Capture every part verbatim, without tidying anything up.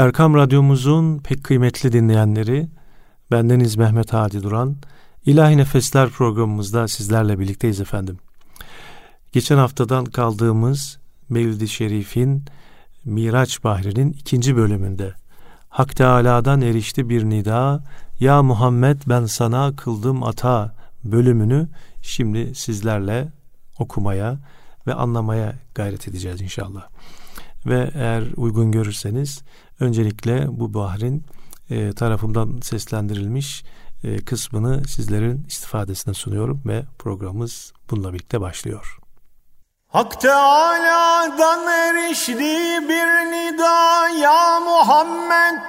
Erkam Radyomuzun pek kıymetli dinleyenleri, bendeniz Mehmet Ali Duran, İlahi Nefesler programımızda sizlerle birlikteyiz efendim. Geçen haftadan kaldığımız Mevlid-i Şerif'in, Miraç Bahri'nin ikinci bölümünde Hak Teâlâ'dan erişti bir nida, Ya Muhammed ben sana kıldım ata bölümünü şimdi sizlerle okumaya ve anlamaya gayret edeceğiz inşallah. Ve eğer uygun görürseniz öncelikle bu Bahri'nin e, tarafımdan seslendirilmiş e, kısmını sizlerin istifadesine sunuyorum ve programımız bununla birlikte başlıyor. Hak Teâlâ'dan erişti bir nida ya Muhammed,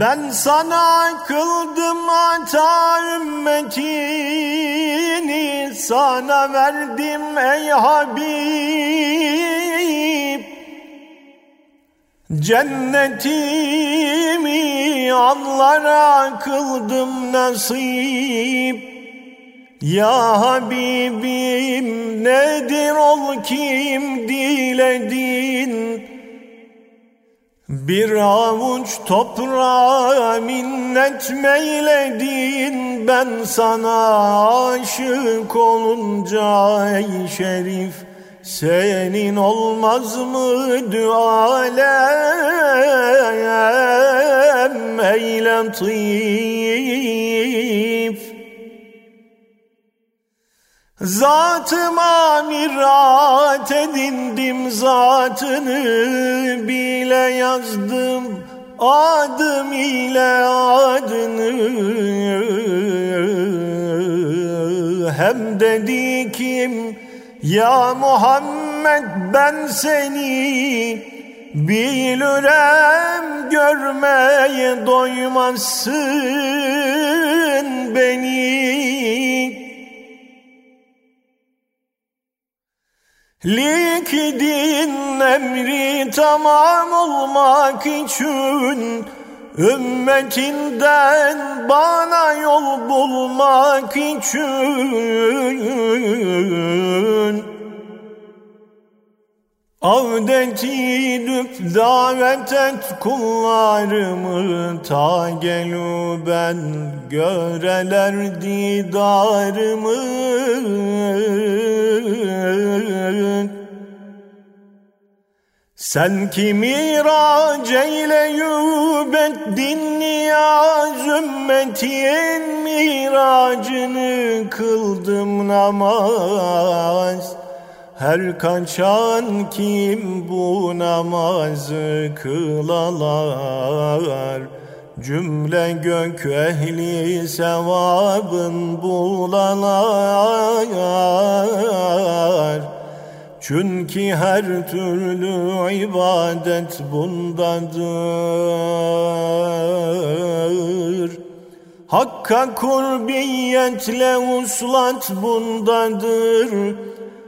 ben sana kıldım ata ümmetini, sana verdim ey Habib. Cennetimi onlara kıldım nasip. Ya Habibim nedir ol kim diledin? Bir avuç toprağa minnet meyledin, ben sana aşık olunca ey şerif. Senin olmaz mı dualem ey latif? Zatıma mirat edindim, zatını bile yazdım, adım ile adını. Hem dedi kim ya Muhammed ben seni bilürem, görmeye doymazsın beni. Likidin emri tamam olmak için, ümmetinden bana yol bulmak için. Avdet-i lüb davet et kullarımı, ta gelüben göreler didarımı. Sen ki mirac eyleyüp ettin niyaz, ümmetin miracını kıldım namaz. Her kaçan kim bu namazı kılalar, cümle gök ehli sevabın bulalar. Çünkü her türlü ibadet bundadır. Hakka kurbiyetle uslat bundadır.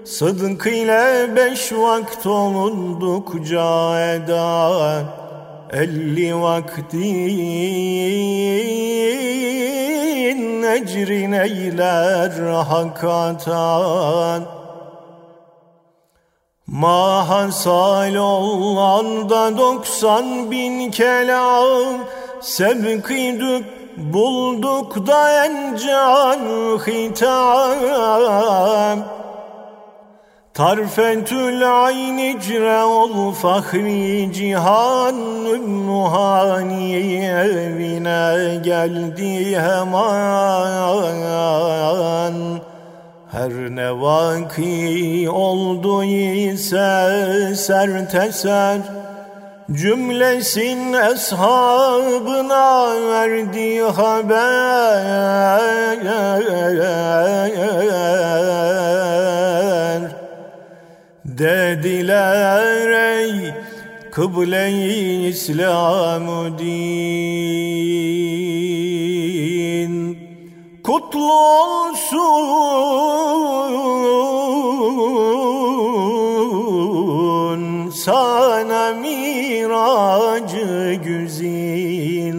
Sıdk ile beş vakt olundukça eda, elli vaktin ecrin eyler hakatan. Mahasal olanda doksan bin kelam, sevkidük bulduk da en can hitam. Tarfetül ayn icre ol fahri cihan, Ümmühani evine geldi hemen. Her ne vaki oldu ise serteser, cümlesin eshabına verdi haber. Dediler ey kıble-i İslam-ı din, kutlu olsun sana miracı güzin.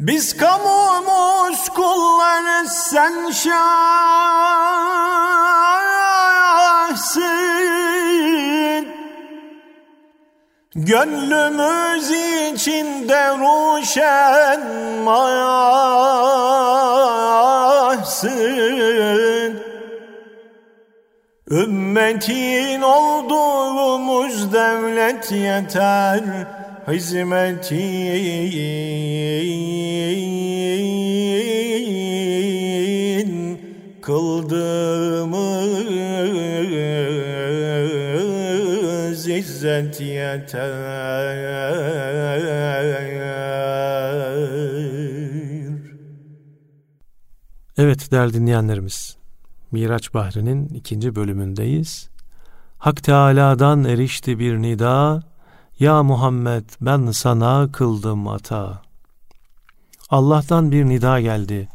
Biz kamumuz kullarız, sen şahsın. Gönlümüz içinde ruşen mayasın, ümmetin olduğumuz devlet yeter hizmetin kıldığımız izzet yeter. Evet değerli dinleyenlerimiz, Miraç Bahri'nin ikinci bölümündeyiz. Hak Teâlâ'dan erişti bir nida, ya Muhammed ben sana kıldım ata. Allah'tan bir nida geldi.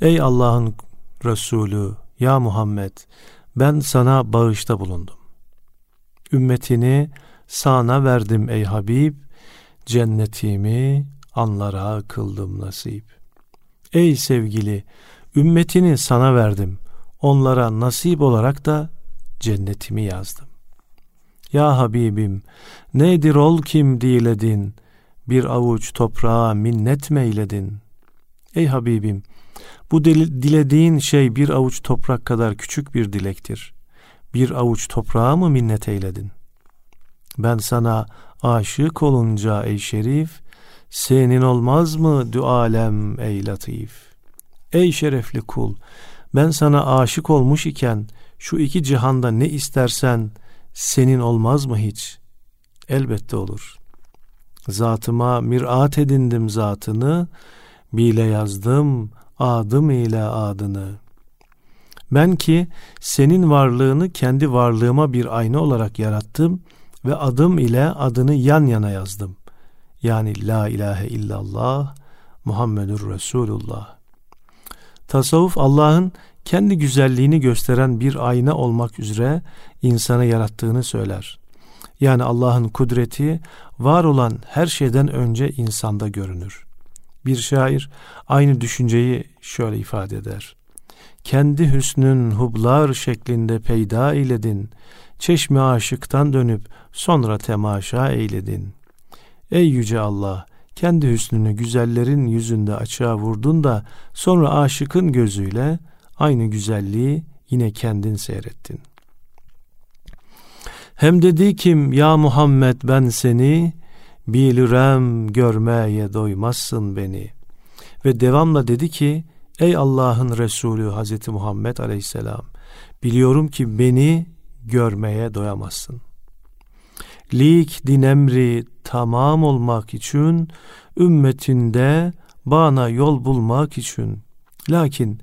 Ey Allah'ın Resulü, ya Muhammed ben sana bağışta bulundum. Ümmetini sana verdim ey Habib, cennetimi anlara kıldım nasip. Ey sevgili, ümmetini sana verdim, onlara nasip olarak da cennetimi yazdım. Ya Habibim, nedir ol kim diledin, bir avuç toprağa minnet meyledin. Ey Habibim, bu dilediğin şey bir avuç toprak kadar küçük bir dilektir. Bir avuç toprağa mı minnet eyledin? Ben sana aşık olunca ey şerif, senin olmaz mı dualem ey latif? Ey şerefli kul, ben sana aşık olmuş iken şu iki cihanda ne istersen senin olmaz mı hiç? Elbette olur. Zatıma mirat edindim zatını, bile yazdım adım ile adını. Ben ki senin varlığını kendi varlığıma bir ayna olarak yarattım ve adım ile adını yan yana yazdım. Yani la ilahe illallah Muhammedur Resulullah. Tasavvuf, Allah'ın kendi güzelliğini gösteren bir ayna olmak üzere insanı yarattığını söyler. Yani Allah'ın kudreti var olan her şeyden önce insanda görünür. Bir şair aynı düşünceyi şöyle ifade eder: kendi hüsnün hublar şeklinde peyda eyledin, çeşme aşıktan dönüp sonra temaşa eyledin. Ey yüce Allah, kendi hüsnünü güzellerin yüzünde açığa vurdun da sonra aşıkın gözüyle aynı güzelliği yine kendin seyrettin. Hem dedi kim ya Muhammed ben seni, bilürem görmeye doymazsın beni. Ve devamla dedi ki ey Allah'ın Resulü Hazreti Muhammed Aleyhisselam, biliyorum ki beni görmeye doyamazsın. Lik din emri tamam olmak için, ümmetinde bana yol bulmak için. Lakin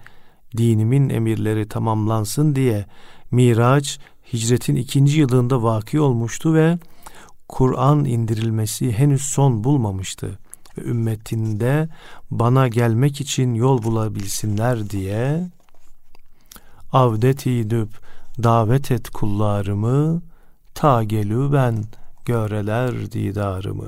dinimin emirleri tamamlansın diye Miraç hicretin ikinci yılında vaki olmuştu ve Kur'an indirilmesi henüz son bulmamıştı. Ve ümmetinde bana gelmek için yol bulabilsinler diye avdet edip davet et kullarımı, ta gelü ben göreler didarımı.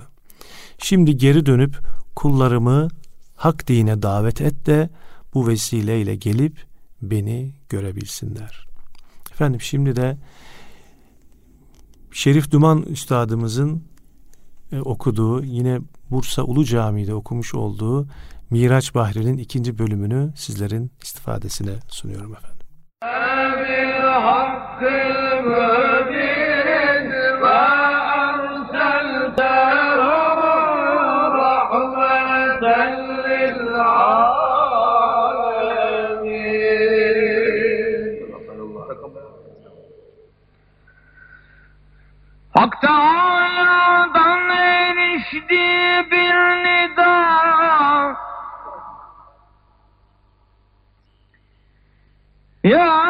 Şimdi geri dönüp kullarımı hak dine davet et de bu vesileyle gelip beni görebilsinler. Efendim şimdi de Şerif Duman Üstadımızın okuduğu, yine Bursa Ulu Camii'de okumuş olduğu Miraç Bahri'nin ikinci bölümünü sizlerin istifadesine sunuyorum efendim. Hak Teâlâ'dan erişti bir nida, ya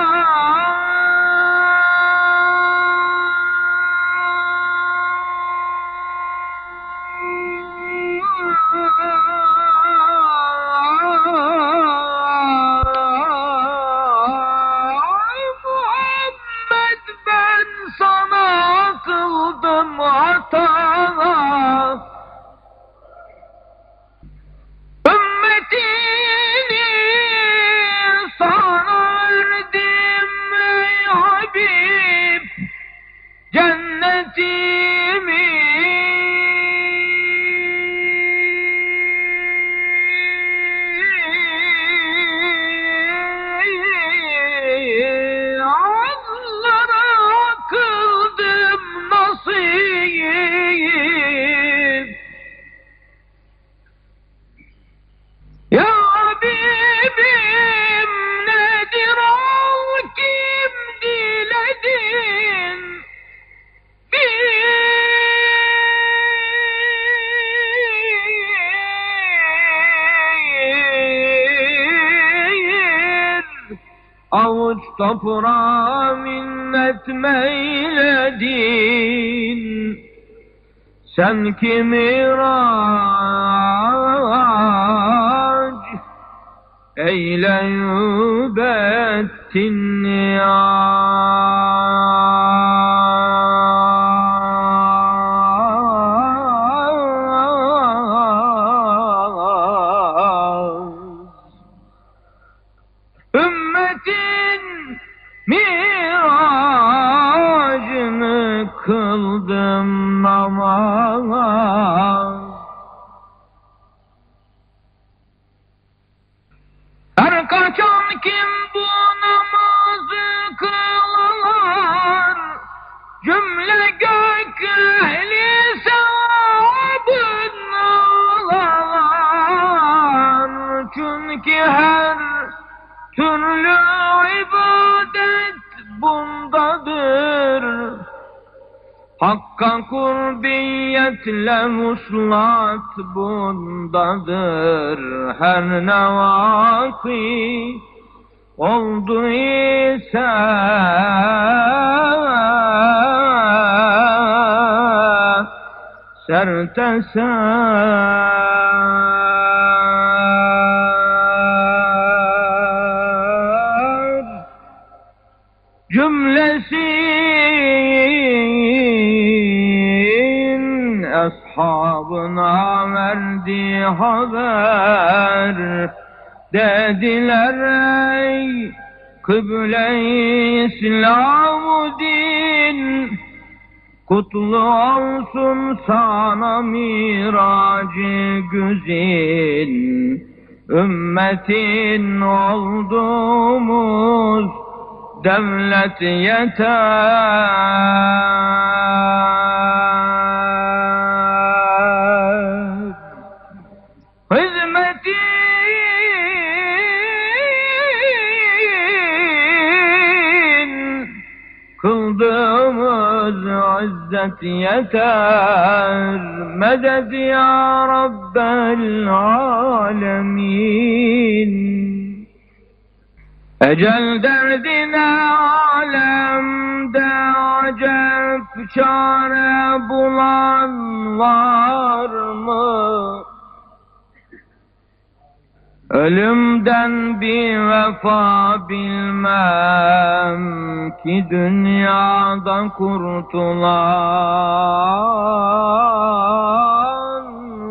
Toprağa minnet meyledin, sen ki miraç eyleyüp ettin ya. Kıldım namaz, her kaçan kim bu namazı kılar, cümle gök ehli sevabını alar. Çünkü her türlü ibadet bundadır, hakka kurbiyetle muslat bundadır. Her ne vakit oldu ise sertesen ashabına verdi haber. Dediler ey kıble-i İslam-ı din, kutlu olsun sana miracı güzin. Ümmetin olduğumuz devlet yeter, İzzet yeter. Medet ya Rabbel alemin. Ecel derdine alemde acep çare bulan var mı? Ölümden bir vefa bilmem ki dünyadan kurtulan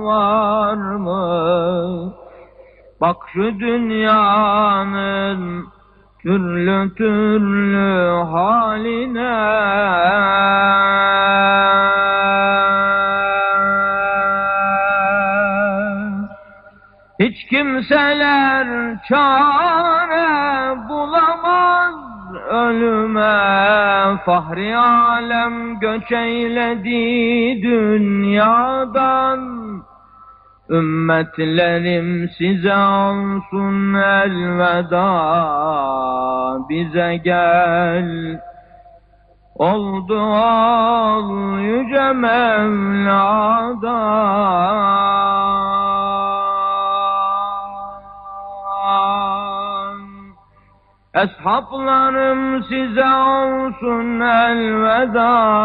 var mı? Bak şu dünyanın türlü türlü haline, hiç kimseler çare bulamaz ölüme. Fahri alem göç eyledi dünyadan, ümmetlerim size olsun elveda. Bize gel oldu ol yüce Mevla'dan. Eshaplarım size olsun elveda.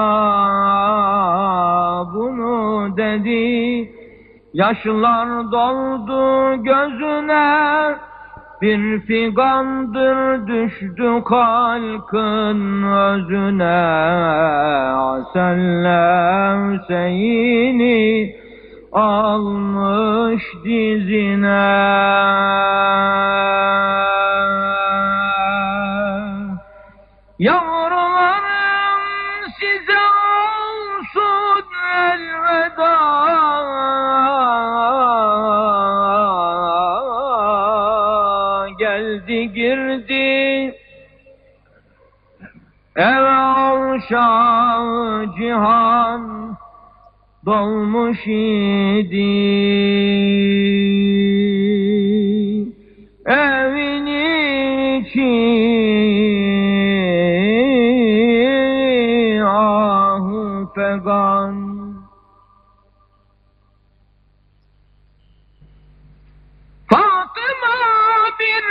Bunu dedi, yaşlar doldu gözüne, bir figandır düştü halkın özüne. Asellem Hüseyin'i almış dizine, yavrularım size olsun elveda. Geldi girdi eve avşağı cihan dolmuş idi. Evin içi fegan, Fatıma bir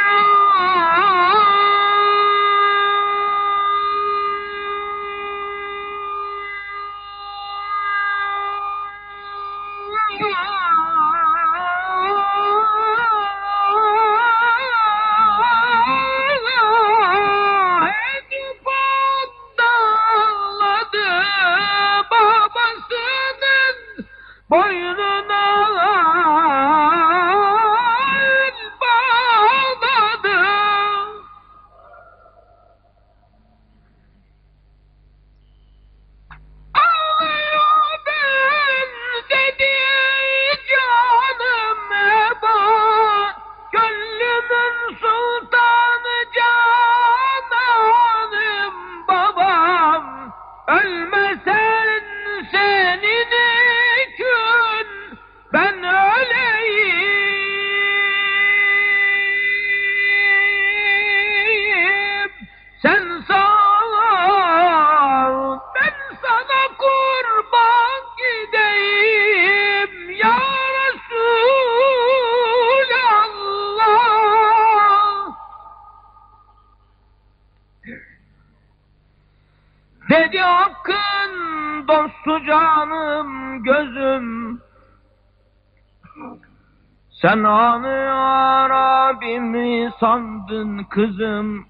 Sen anı Arabimi sandın kızım.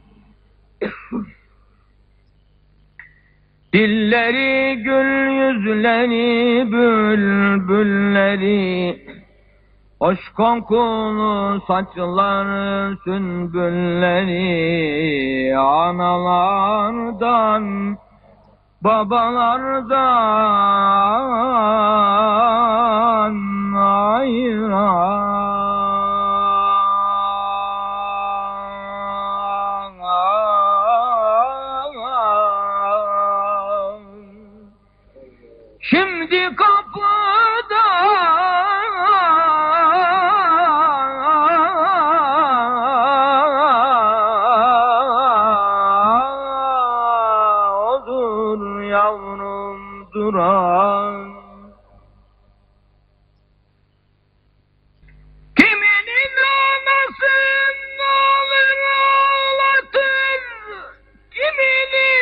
Dilleri gül yüzleri bülbülleri, hoş kokulu saçları sünbülleri, analardan babalardan ayıran. Şimdi kapıda odur yavrum duran. Kiminin anasın alır ağlatır, kiminin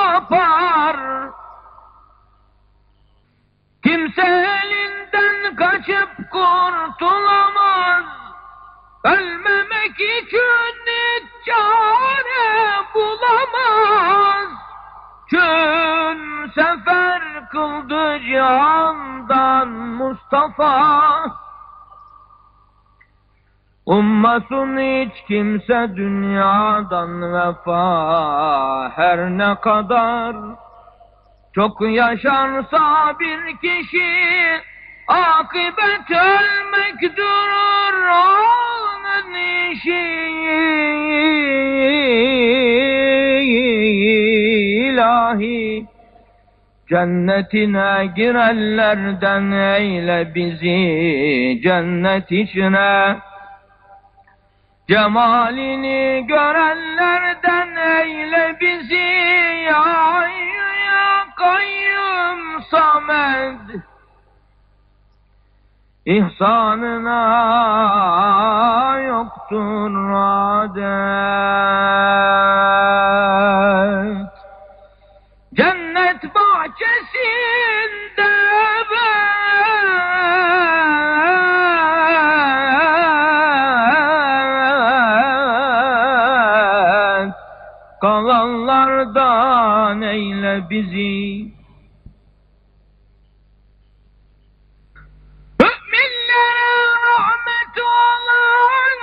kapar. Kimse elinden kaçıp kurtulamaz, ölmemek için hiç çare bulamaz. Çün sefer kıldı cihandan Mustafa, ummasın hiç kimse dünyadan vefa. Her ne kadar çok yaşarsa bir kişi, akıbet ölmek durur onun işi. İlahi cennetine girenlerden eyle bizi, cennet içine cemalini görenlerden eyle bizi. Ya Hayyu Ya Kayyum Samed, İhsanına yoktur adet. Cennet bahçesinde kalanlardan eyle bizi. Müminlere rahmet olan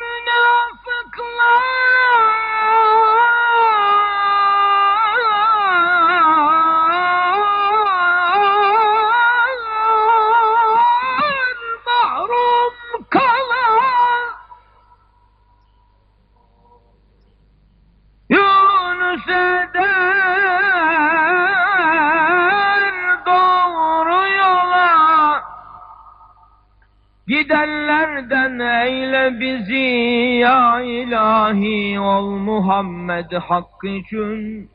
münafıklar mahrum kalan. Seder doğru yola gidenlerden eyle bizi. Ya ilahi ol Muhammed hakkı için,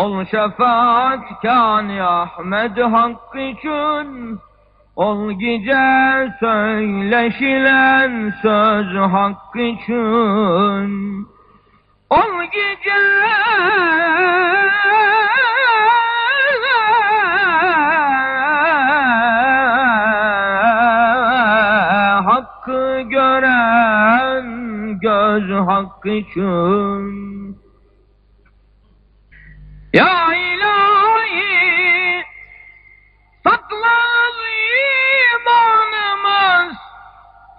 Ol şefaatkan ya Ahmed Hakkı için, ol gece söyleşilen söz Hakkı için, ol gece Hakkı gören göz Hakkı için. Ya ilahi saklan imanımız,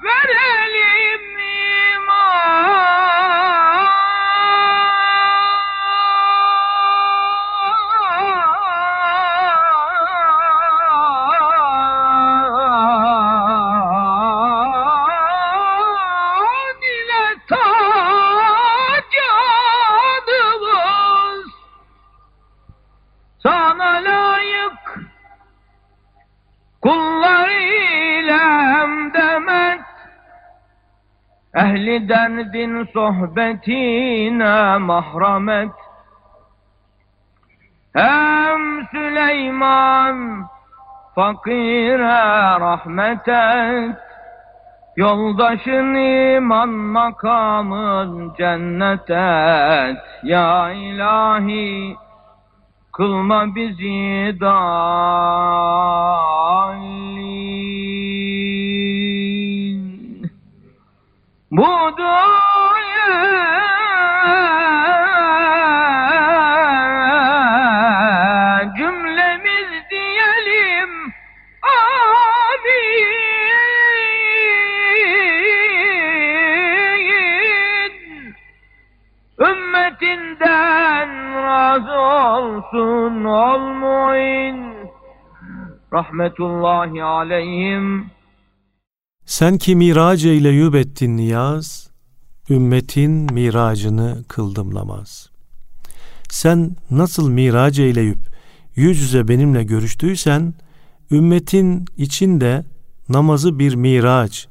verelim iman ile kullar ile hemdemet, ehli derdin sohbetine mahramet. Hem Süleyman fakire rahmet et, yoldaşın iman makamın cennet et. Ya ilahi kılma bizi dallin. Bu duaya cümlemiz diyelim amin. Ümmetinden razı olsun ol-mu'in. Rahmetullahi aleyhim. Sen ki mirac eyleyüb ettin niyaz, ümmetin miracını kıldımlamaz. Sen nasıl mirac eyleyüp yüz yüze benimle görüştüysen, ümmetin içinde namazı bir miraç,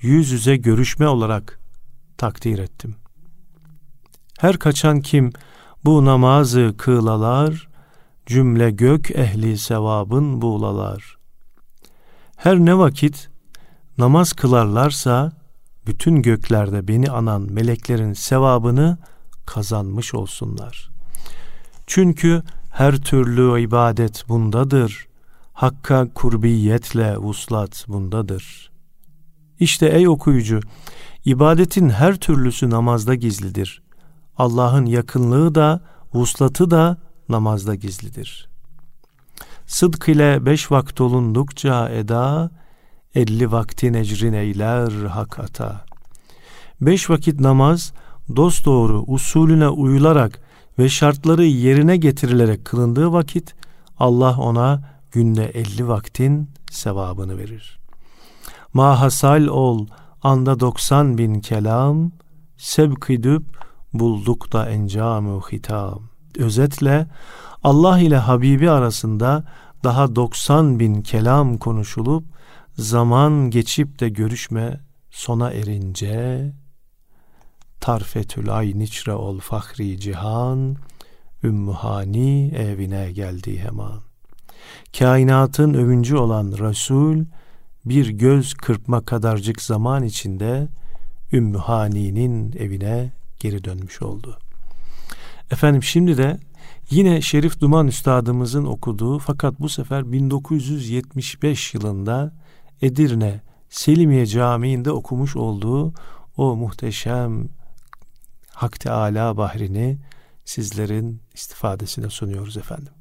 yüz yüze görüşme olarak takdir ettim. Her kaçan kim bu namazı kılalar, cümle gök ehli sevabın buğlalar. Her ne vakit namaz kılarlarsa, bütün göklerde beni anan meleklerin sevabını kazanmış olsunlar. Çünkü her türlü ibadet bundadır, Hakk'a kurbiyetle vuslat bundadır. İşte ey okuyucu, ibadetin her türlüsü namazda gizlidir. Allah'ın yakınlığı da, vuslatı da namazda gizlidir. Sıdk ile beş vakt olundukça eda, elli vaktin ecrin eyler hak ata. Beş vakit namaz, dosdoğru usulüne uyularak ve şartları yerine getirilerek kılındığı vakit, Allah ona günde elli vaktin sevabını verir. Mahasal ol, anda doksan bin kelam, sebkidüp, bulduk da encam-ı hitam. Özetle Allah ile Habibi arasında daha doksan bin kelam konuşulup zaman geçip de görüşme sona erince, tarfetül ay niçre ol fahri cihan, ümmühani evine geldi hemen. Kainatın övüncü olan Resul bir göz kırpma kadarcık zaman içinde Ümmühani'nin evine geri dönmüş oldu. Efendim şimdi de yine Şerif Duman Üstadımızın okuduğu, fakat bu sefer bin dokuz yüz yetmiş beş yılında Edirne Selimiye Camii'nde okumuş olduğu o muhteşem Hak Teâlâ Bahri'ni sizlerin istifadesine sunuyoruz efendim.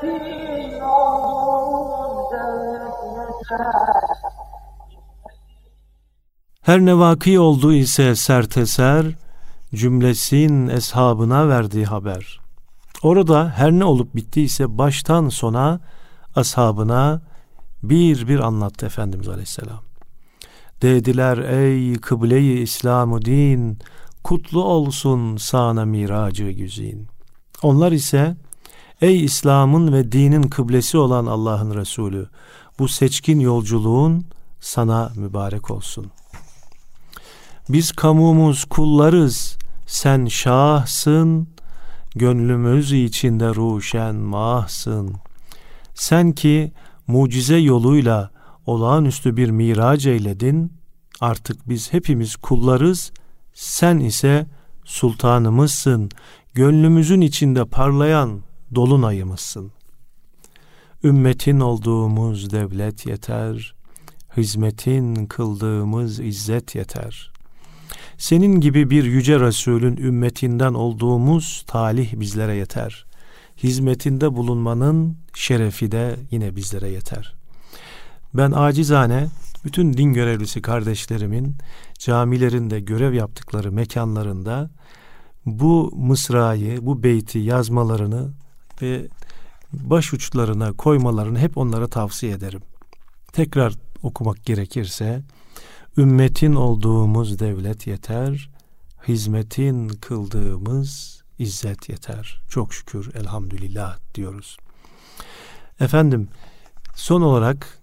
Şerefin oldun devlet. Her ne vaki oldu ise serteser, cümlesin eshabına verdiği haber. Orada her ne olup bittiyse baştan sona ashabına bir bir anlattı Efendimiz Aleyhisselam. Dediler ey kıble-i İslam-ı din, kutlu olsun sana miracı güzin. Onlar ise ey İslam'ın ve dinin kıblesi olan Allah'ın Resulü, bu seçkin yolculuğun sana mübarek olsun. Biz kamumuz, kullarız, sen şahsın, gönlümüz içinde ruşen mahsın. Sen ki mucize yoluyla olağanüstü bir mirac eyledin, artık biz hepimiz kullarız, sen ise sultanımızsın, gönlümüzün içinde parlayan dolunayımızsın. Ümmetin olduğumuz devlet yeter, hizmetin kıldığımız izzet yeter. Senin gibi bir yüce Resulün ümmetinden olduğumuz talih bizlere yeter. Hizmetinde bulunmanın şerefi de yine bizlere yeter. Ben acizane bütün din görevlisi kardeşlerimin camilerinde görev yaptıkları mekanlarında bu mısrayı, bu beyti yazmalarını ve baş uçlarına koymalarını hep onlara tavsiye ederim. Tekrar okumak gerekirse, ümmetin olduğumuz devlet yeter, hizmetin kıldığımız izzet yeter. Çok şükür, elhamdülillah diyoruz. Efendim, son olarak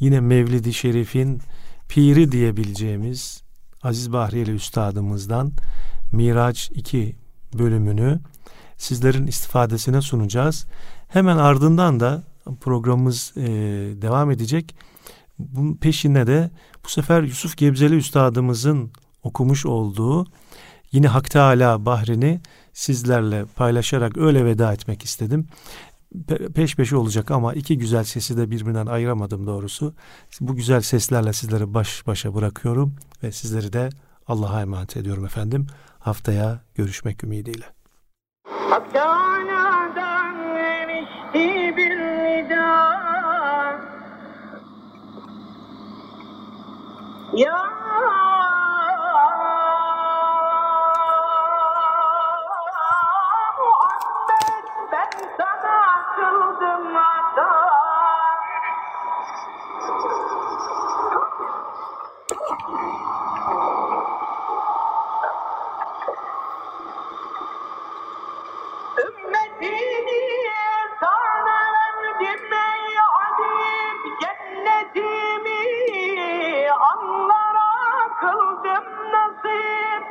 yine Mevlid-i Şerif'in piri diyebileceğimiz Aziz Bahriyeli Üstadımızdan Miraç iki bölümünü sizlerin istifadesine sunacağız. Hemen ardından da programımız e, devam edecek. Bunun peşine de bu sefer Yusuf Gebzeli Üstadımızın okumuş olduğu yine Hak Teala Bahri'ni sizlerle paylaşarak öyle veda etmek istedim. Pe- peş peşe olacak ama iki güzel sesi de birbirinden ayıramadım doğrusu. Bu güzel seslerle sizleri baş başa bırakıyorum ve sizleri de Allah'a emanet ediyorum efendim. Haftaya görüşmek ümidiyle. Hak Teala'dan vermişti bir nida. Ya Muhammed ben sana kıldım hata. Ümmetini sana verdim ey Habib, cennetimi anladım. Kıldım nasip.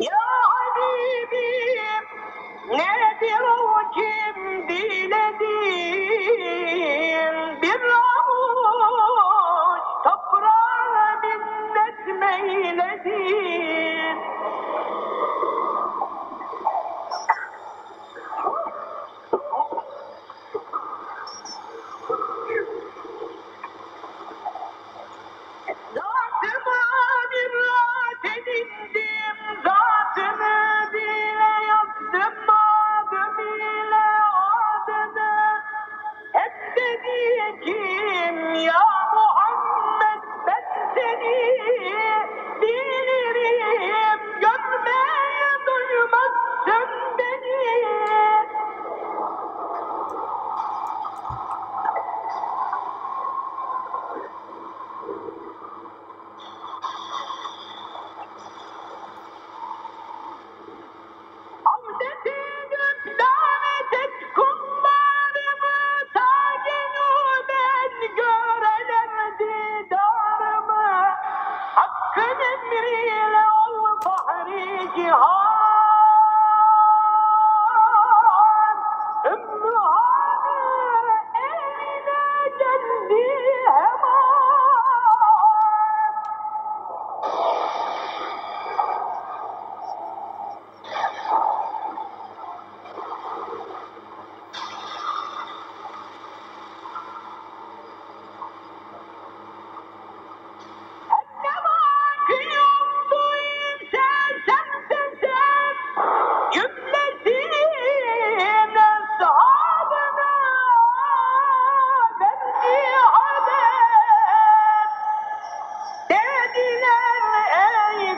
Ya Habibim nedir o kim diledim, bir avuç toprağa minnet meyledim. Can you?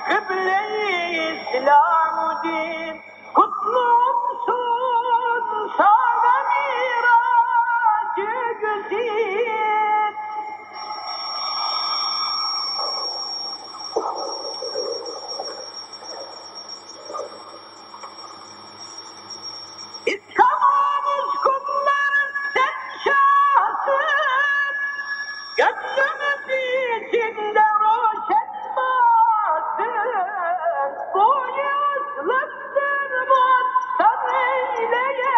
Kıble-i İslam-ı din, kutlumsun sana miracı güzin. İskamamız kumların sen şahsın, gönlümüz içinde roşet batın, boyuzluktun battan eyleye.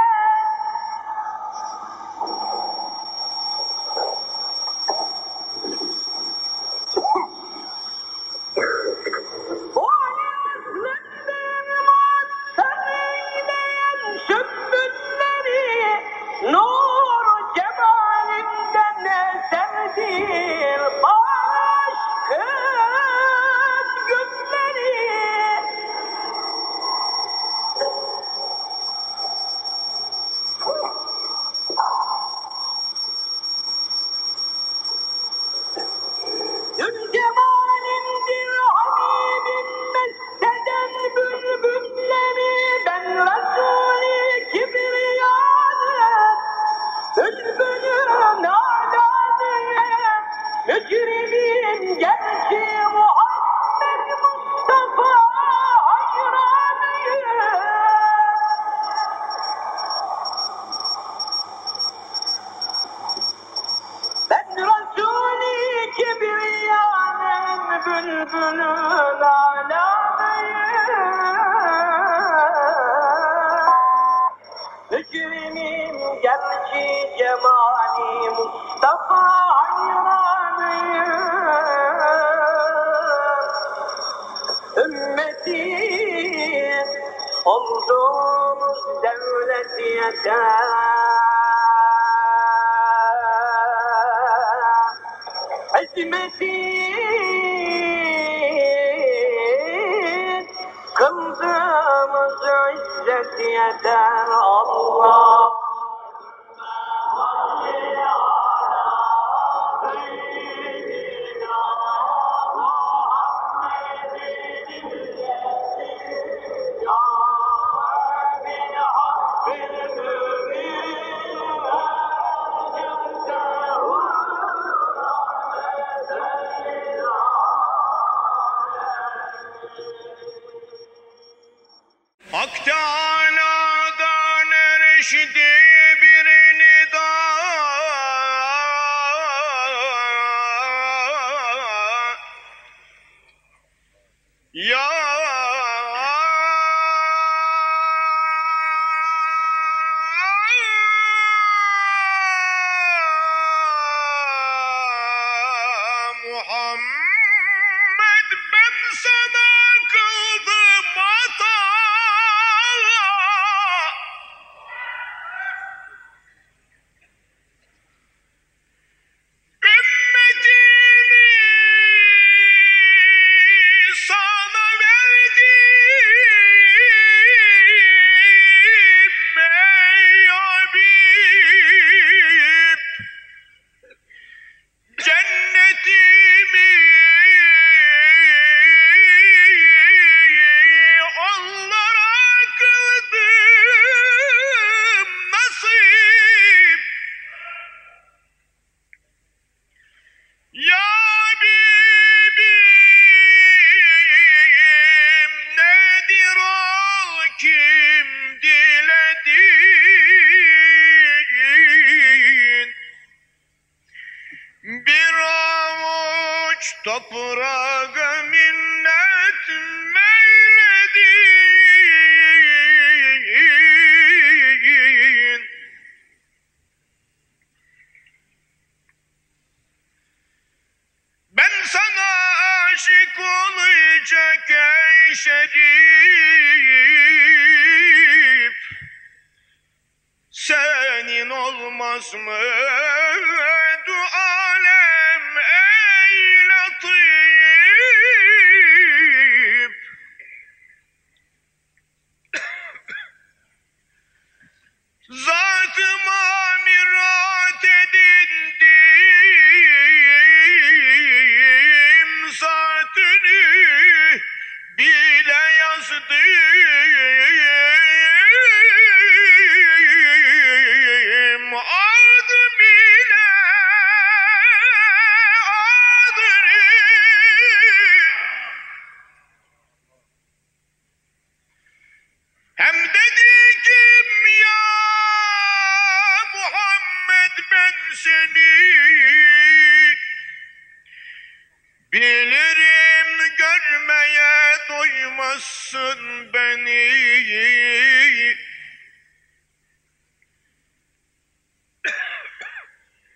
koymazsın beni.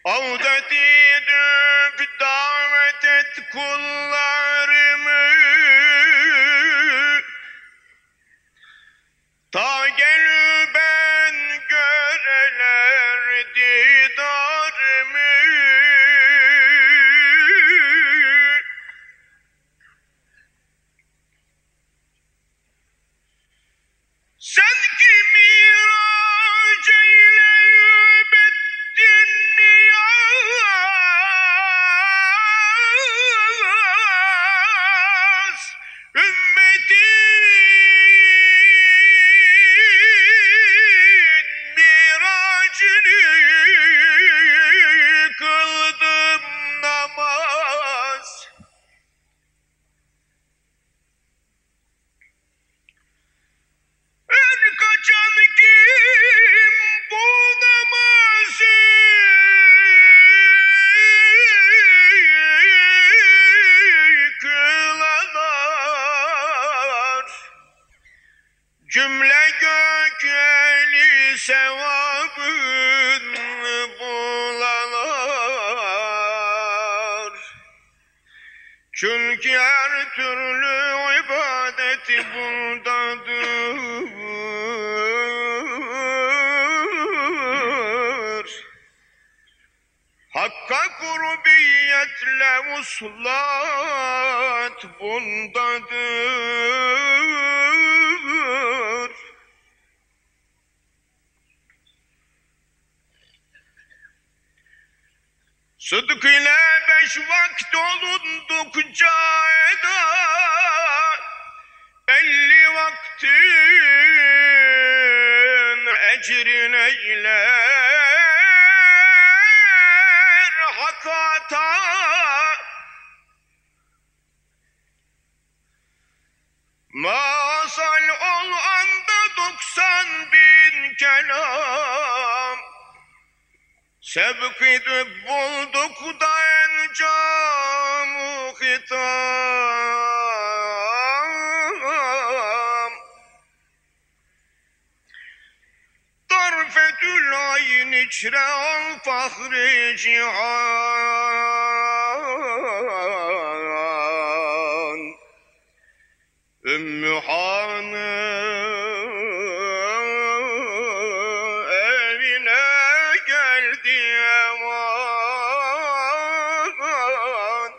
Avdet edip davet et kullarımı, ta gelü ben göreler didarımı. Sen ki miraç eyleyip ettin niyaz ümmetin miracını kıldım namaz. Kaçan kim bu namazı? Kılanlar cümle gökeli sevabın bulanlar. Çünkü her türlü ibadeti buradadır. Hakka kurbiyetle uslat bundadır. Sıdk ile beş vakit olundukça eda, elli vaktin ecrin eyler. Hakata masal ol anda doksan bin kelam, sebk edip bulduk da encam-ı hitam. Darfetül ayn içre al fahri cihan, Ümmühani evine geldi eman.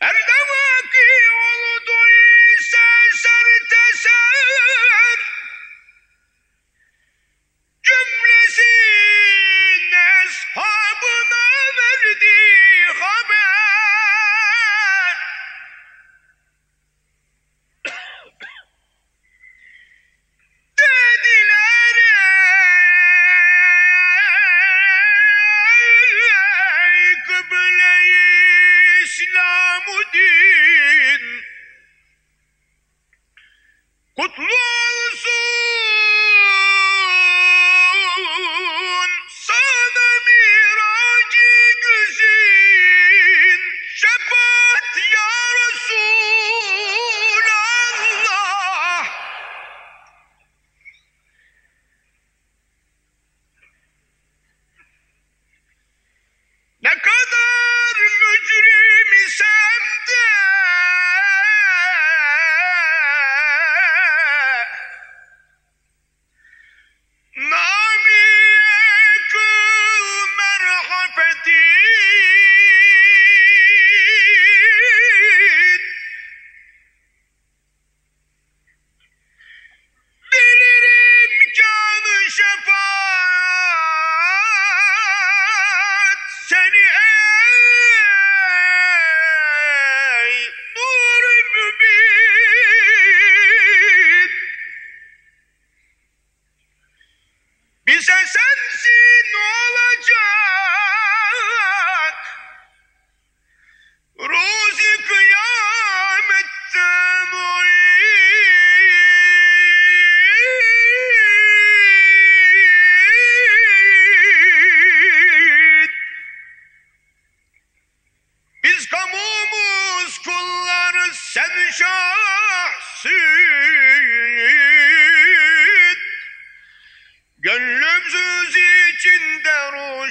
Erdem aki oldu insan serteser, cümlesin eshabına verdiği haber. Dediler ey kıble-i İslam-ı din, kutlu olsun sana miracı güzin, şefaat ya Resulallah. Ne kadar mücrim isem de nami kıl merhametin, bilirim kanı şefaat seni ey nur-i mübin. Bize sensin olacak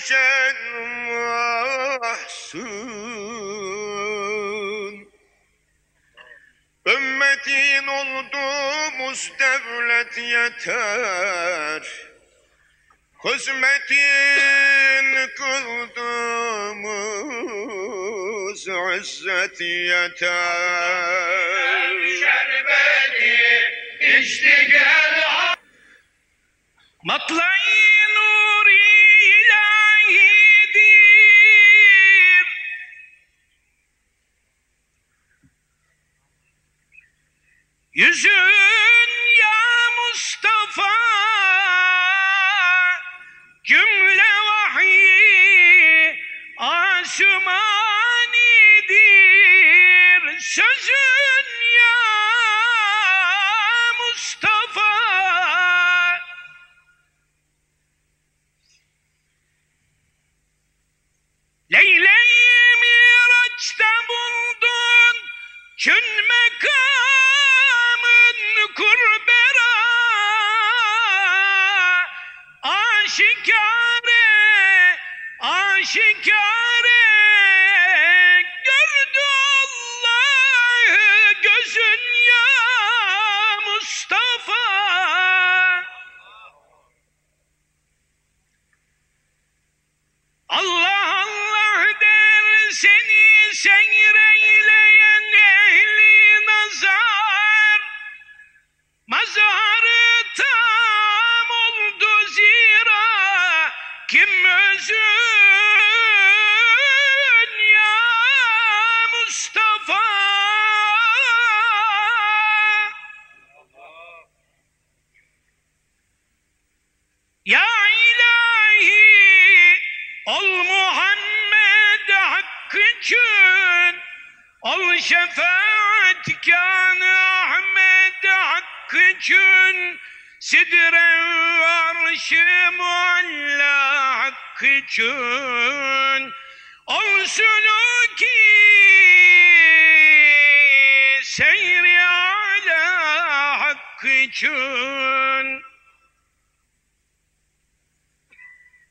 düşen mahsun, ümmetin olduğumuz devlet yeter, hizmetin kıldığımız izzet yeter. Şerbeti içti gel matlayı nur ilahidir. Yüzün ya Mustafa, cümle vahyi aşmanidir. Sözün ya Mustafa, Leyle-i Miraç'ta buldun kün mekamın kurbera, aşikare aşikare gördü Allah'ı gözün ya Mustafa. Allah seni seyreyleyen ehli nazar, mazharı tam oldu zira, kim özün ya Mustafa. Ya ilahi ol Muhammed için, ol şefaatkan Ahmet Hakkı için, sidre-i arş-ı mualla Hakkı için, ol sülûki seyri ala Hakkı için,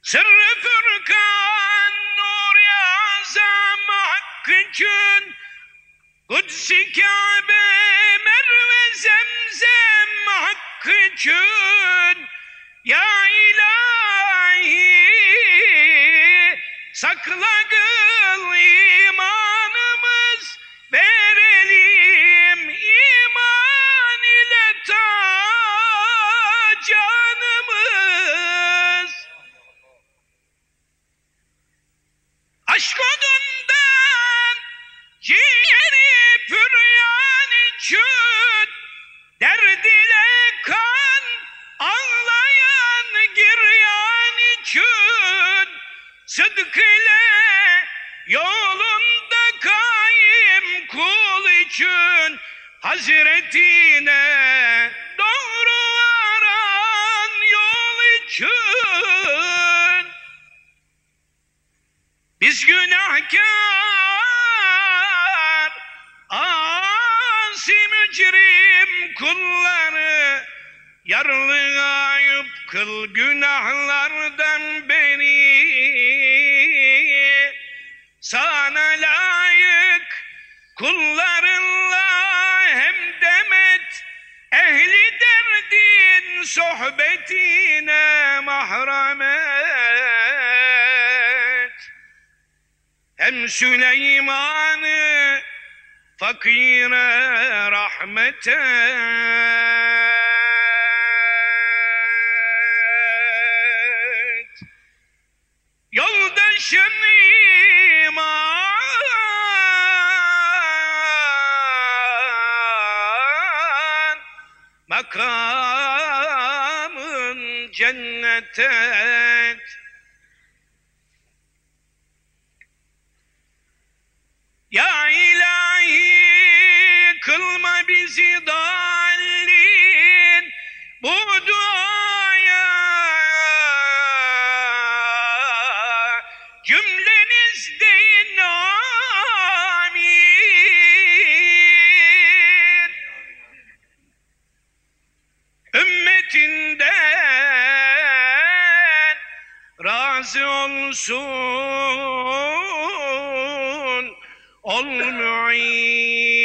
sırr-ı fırkan nur-i azam Hakkı için, Kudüs-i Kâbe, Merve, Zemzem Hakkı için. Ya ilahi sakla kıl imanımız, verelim iman ile ta canımız. Aşk odunda ciğeri püryan için, derd ile kan anlayan giryan için, sıdk ile yolunda kaim kul için, hazretine doğru varan yol için. Biz günahkar asi mücrim kulları, yarlı ayıp kıl günahlardan beni, sana layık kullarınla hem demet, ehli derdin sohbetine mahremet. Hem Süleyman'ı fakire rahmet, yoldaşın iman, makamın cennet et. Ya ilahi kılma bizi dallin, bu duaya cümleniz deyin amin. Ümmetinden razı ol olsun al-Mu'in.